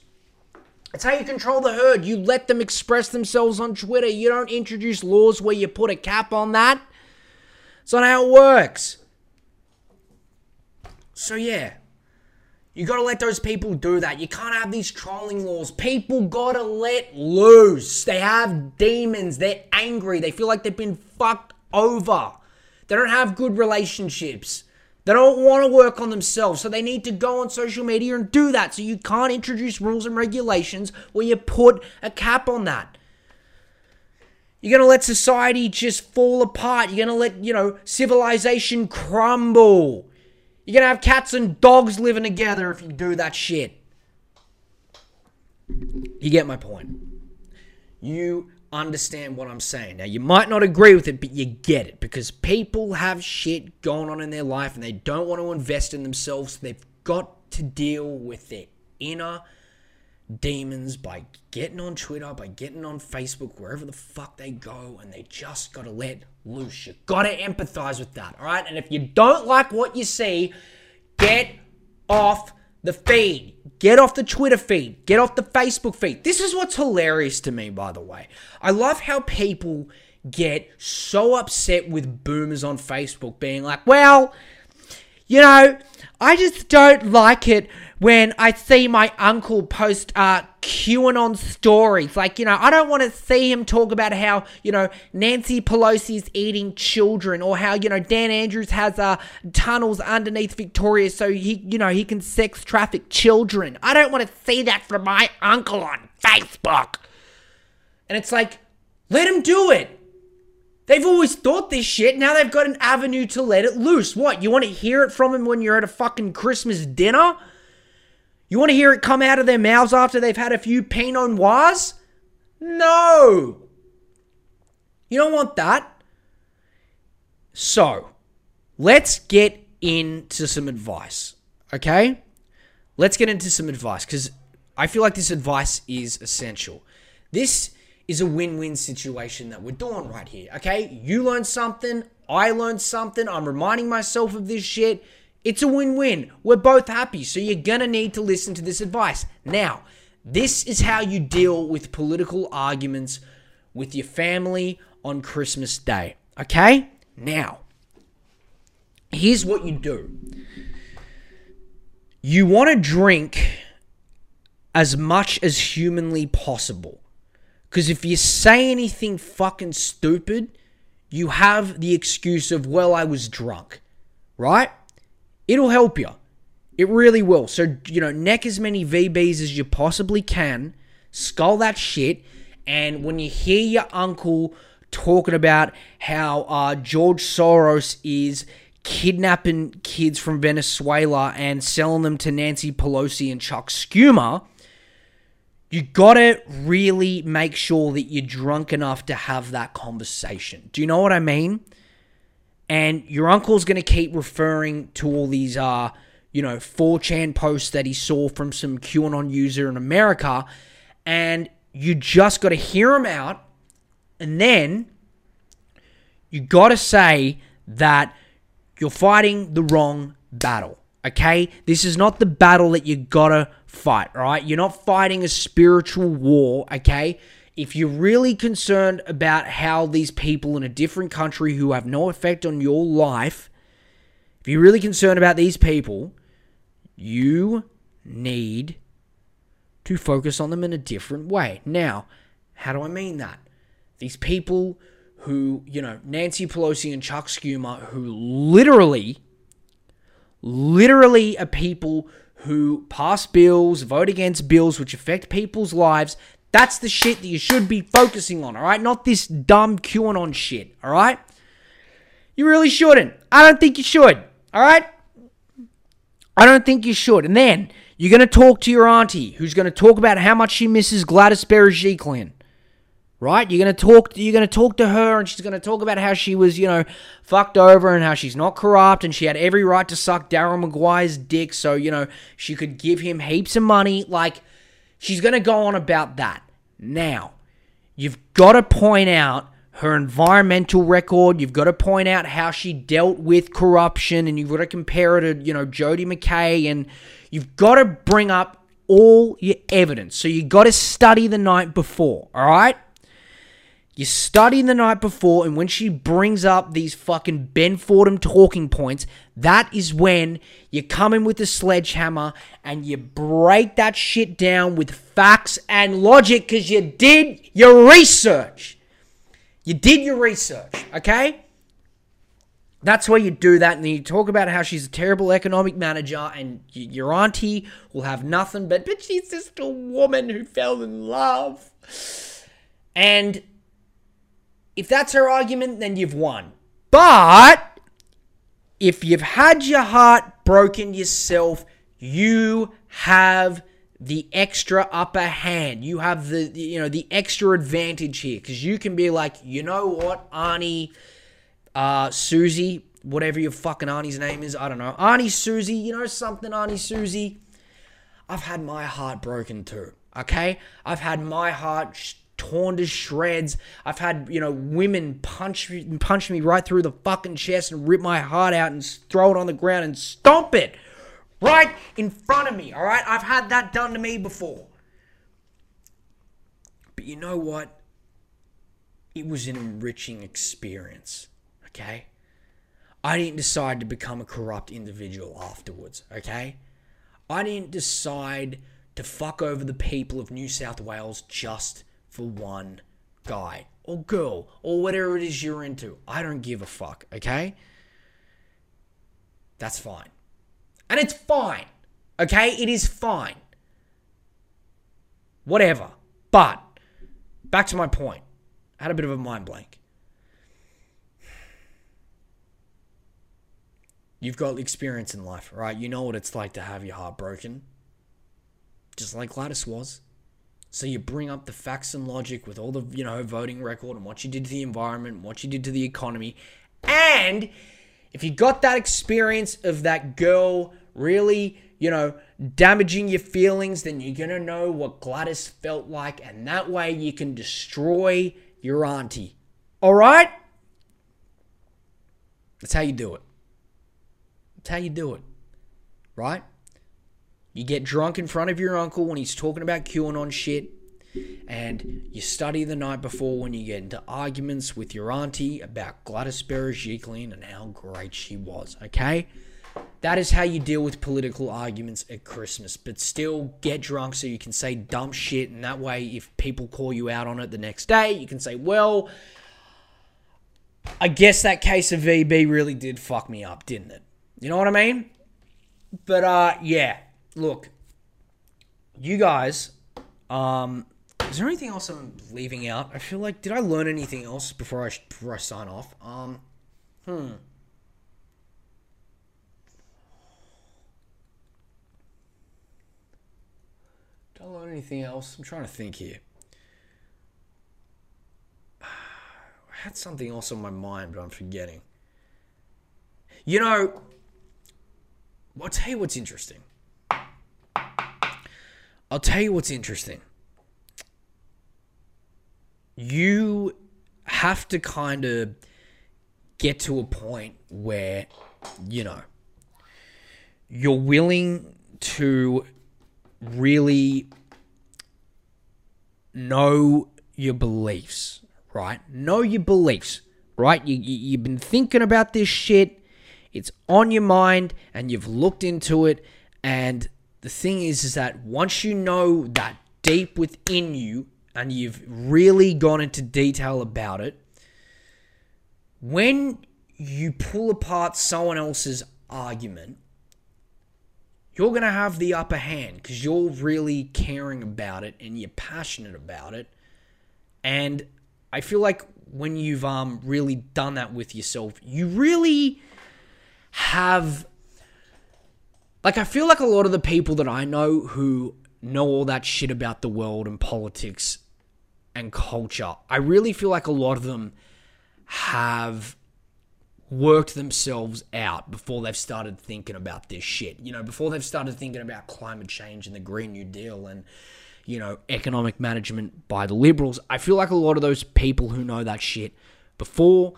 It's how you control the herd. You let them express themselves on Twitter. You don't introduce laws where you put a cap on that. It's not how it works. So yeah, you gotta let those people do that. You can't have these trolling laws. People gotta let loose. They have demons. They're angry. They feel like they've been fucked over. They don't have good relationships. They don't want to work on themselves, so they need to go on social media and do that. So you can't introduce rules and regulations where you put a cap on that. You're going to let society just fall apart. You're going to let, you know, civilization crumble. You're going to have cats and dogs living together if you do that shit. You get my point. You understand what I'm saying. Now, you might not agree with it, but you get it, because people have shit going on in their life and they don't want to invest in themselves. So they've got to deal with their inner demons by getting on Twitter, by getting on Facebook, wherever the fuck they go, and they just gotta let loose. You gotta empathize with that, all right? And if you don't like what you see, get off the feed. Get off the Twitter feed. Get off the Facebook feed. This is what's hilarious to me, by the way. I love how people get so upset with boomers on Facebook being like, well, you know, I just don't like it when I see my uncle post uh, QAnon stories. Like, you know, I don't want to see him talk about how, you know, Nancy Pelosi's eating children, or how, you know, Dan Andrews has uh, tunnels underneath Victoria so he, you know, he can sex traffic children. I don't want to see that from my uncle on Facebook. And it's like, let him do it. They've always thought this shit. Now they've got an avenue to let it loose. What, you want to hear it from him when you're at a fucking Christmas dinner? You want to hear it come out of their mouths after they've had a few Pinot Noirs? No. You don't want that. So, let's get into some advice, okay? Let's get into some advice, because I feel like this advice is essential. This is a win-win situation that we're doing right here, okay? You learn something, I learned something, I'm reminding myself of this shit. It's a win-win. We're both happy, so you're going to need to listen to this advice. Now, this is how you deal with political arguments with your family on Christmas Day, okay? Now, here's what you do. You want to drink as much as humanly possible, because if you say anything fucking stupid, you have the excuse of, well, I was drunk, right? It'll help you. It really will. So, you know, neck as many V Bs as you possibly can. Skull that shit. And when you hear your uncle talking about how uh, George Soros is kidnapping kids from Venezuela and selling them to Nancy Pelosi and Chuck Schumer, you gotta really make sure that you're drunk enough to have that conversation. Do you know what I mean? And your uncle's going to keep referring to all these, uh, you know, four chan posts that he saw from some QAnon user in America. And you just got to hear him out. And then you got to say that you're fighting the wrong battle, okay? This is not the battle that you got to fight, all right? You're not fighting a spiritual war, okay? If you're really concerned about how these people in a different country who have no effect on your life, if you're really concerned about these people, you need to focus on them in a different way. Now, how do I mean that? These people who, you know, Nancy Pelosi and Chuck Schumer, who literally, literally are people who pass bills, vote against bills which affect people's lives. That's the shit that you should be focusing on, all right? Not this dumb QAnon shit, all right? You really shouldn't. I don't think you should, all right? I don't think you should. And then you're going to talk to your auntie who's going to talk about how much she misses Gladys Berejiklian, right? You're going to talk you're going to talk to her, and she's going to talk about how she was, you know, fucked over and how she's not corrupt and she had every right to suck Daryl Maguire's dick so, you know, she could give him heaps of money, like. She's going to go on about that. Now, you've got to point out her environmental record. You've got to point out how she dealt with corruption. And you've got to compare it to, you know, Jody McKay. And you've got to bring up all your evidence. So you've got to study the night before, all right? You study the night before, and when she brings up these fucking Ben Fordham talking points, that is when you come in with a sledgehammer and you break that shit down with facts and logic, because you did your research. You did your research, okay? That's where you do that, and then you talk about how she's a terrible economic manager, and your auntie will have nothing, but, but she's just a woman who fell in love. And if that's her argument, then you've won. But if you've had your heart broken yourself, you have the extra upper hand. You have the, you know, the extra advantage here, because you can be like, you know what, Arnie... Uh, Susie, whatever your fucking Arnie's name is, I don't know. Arnie, Susie, you know something, Arnie, Susie? I've had my heart broken too, okay? I've had my heart sh- torn to shreds. I've had, you know, women punch, punch me right through the fucking chest and rip my heart out and throw it on the ground and stomp it right in front of me, all right? I've had that done to me before. But you know what? It was an enriching experience. Okay? I didn't decide to become a corrupt individual afterwards, okay? I didn't decide to fuck over the people of New South Wales just for one guy or girl or whatever it is you're into. I don't give a fuck, okay? That's fine. And it's fine, okay? It is fine. Whatever. But, back to my point. I had a bit of a mind blank. You've got experience in life, right? You know what it's like to have your heart broken. Just like Gladys was. So you bring up the facts and logic with all the, you know, voting record and what you did to the environment, and what you did to the economy. And if you got that experience of that girl really, you know, damaging your feelings, then you're going to know what Gladys felt like. And that way you can destroy your auntie. All right? That's how you do it. That's how you do it, right? You get drunk in front of your uncle when he's talking about QAnon shit, and you study the night before when you get into arguments with your auntie about Gladys Berejiklian and how great she was, okay? That is how you deal with political arguments at Christmas, but still get drunk so you can say dumb shit, and that way if people call you out on it the next day, you can say, well, I guess that case of V B really did fuck me up, didn't it? You know what I mean? But, uh, yeah. Look. You guys, um... is there anything else I'm leaving out? I feel like... Did I learn anything else before I, before I sign off? Um... Hmm. Did I learn anything else? I'm trying to think here. I had something else on my mind, but I'm forgetting. You know... I'll tell you what's interesting. I'll tell you what's interesting. You have to kind of get to a point where, you know, you're willing to really know your beliefs, right? Know your beliefs, right? You, you, you've been thinking about this shit. It's on your mind and you've looked into it. And the thing is, is that once you know that deep within you and you've really gone into detail about it, when you pull apart someone else's argument, you're going to have the upper hand because you're really caring about it and you're passionate about it. And I feel like when you've um, really done that with yourself, you really... have, like, I feel like a lot of the people that I know who know all that shit about the world and politics and culture, I really feel like a lot of them have worked themselves out before they've started thinking about this shit. You know, before they've started thinking about climate change and the Green New Deal and, you know, economic management by the Liberals. I feel like a lot of those people who know that shit before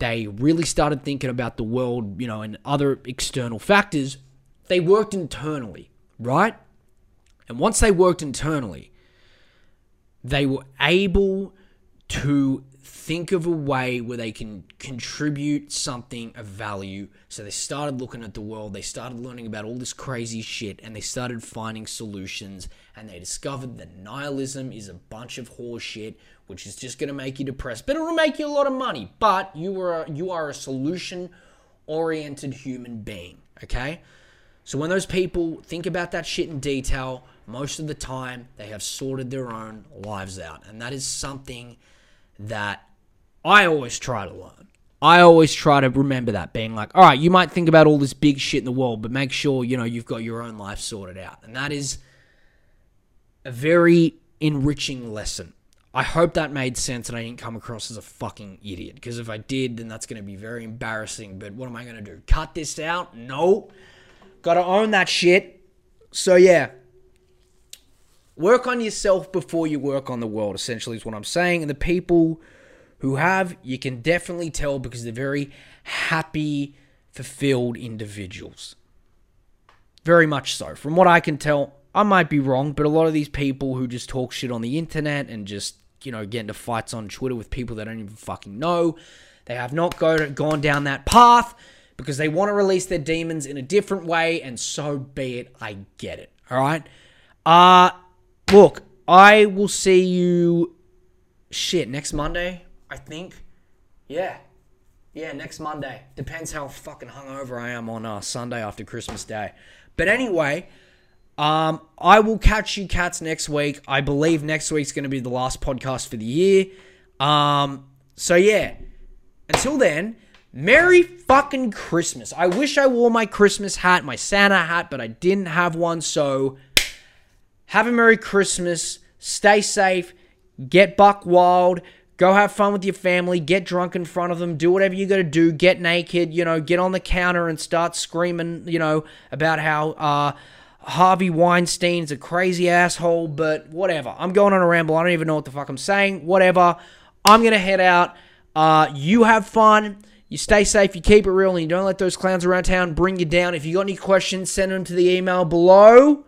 they really started thinking about the world, you know, and other external factors, they worked internally, right? And once they worked internally, they were able to think of a way where they can contribute something of value. So they started looking at the world, they started learning about all this crazy shit, and they started finding solutions, and they discovered that nihilism is a bunch of horseshit, which is just going to make you depressed, but it'll make you a lot of money. But you were you are a solution oriented human being, okay? So when those people think about that shit in detail, most of the time they have sorted their own lives out. And that is something that I always try to learn. I always try to remember that, being like, all right, you might think about all this big shit in the world, but make sure, you know, you've got your own life sorted out. And that is a very enriching lesson. I hope that made sense and I didn't come across as a fucking idiot, because if I did, then that's going to be very embarrassing. But what am I going to do? Cut this out? No. Got to own that shit. So yeah, work on yourself before you work on the world, essentially is what I'm saying. And the people who have, you can definitely tell, because they're very happy, fulfilled individuals. Very much so. From what I can tell, I might be wrong, but a lot of these people who just talk shit on the internet and just, you know, get into fights on Twitter with people they don't even fucking know, they have not go to, gone down that path because they want to release their demons in a different way, and so be it. I get it, all right? Uh, look, I will see you, shit, next Monday, I think. Yeah. Yeah, next Monday. Depends how fucking hungover I am on uh, Sunday after Christmas Day. But anyway, Um, I will catch you cats next week. I believe next week's going to be the last podcast for the year. Um, so yeah, until then, Merry fucking Christmas. I wish I wore my Christmas hat, my Santa hat, but I didn't have one. So have a Merry Christmas. Stay safe. Get buck wild. Go have fun with your family. Get drunk in front of them. Do whatever you got to do. Get naked, you know, get on the counter and start screaming, you know, about how, uh, Harvey Weinstein's a crazy asshole, but whatever. I'm going on a ramble. I don't even know what the fuck I'm saying. Whatever. I'm going to head out. Uh, you have fun. You stay safe. You keep it real, and you don't let those clowns around town bring you down. If you got any questions, send them to the email below.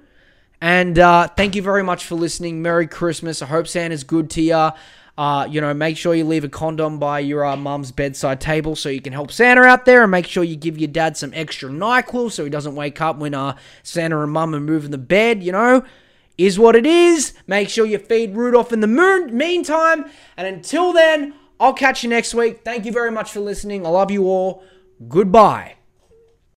And uh, thank you very much for listening. Merry Christmas. I hope Santa's good to you. Uh, you know, make sure you leave a condom by your uh, mum's bedside table so you can help Santa out there, and make sure you give your dad some extra NyQuil so he doesn't wake up when uh, Santa and mum are moving the bed, you know, is what it is. Make sure you feed Rudolph in the moon meantime, and until then, I'll catch you next week. Thank you very much for listening. I love you all. Goodbye.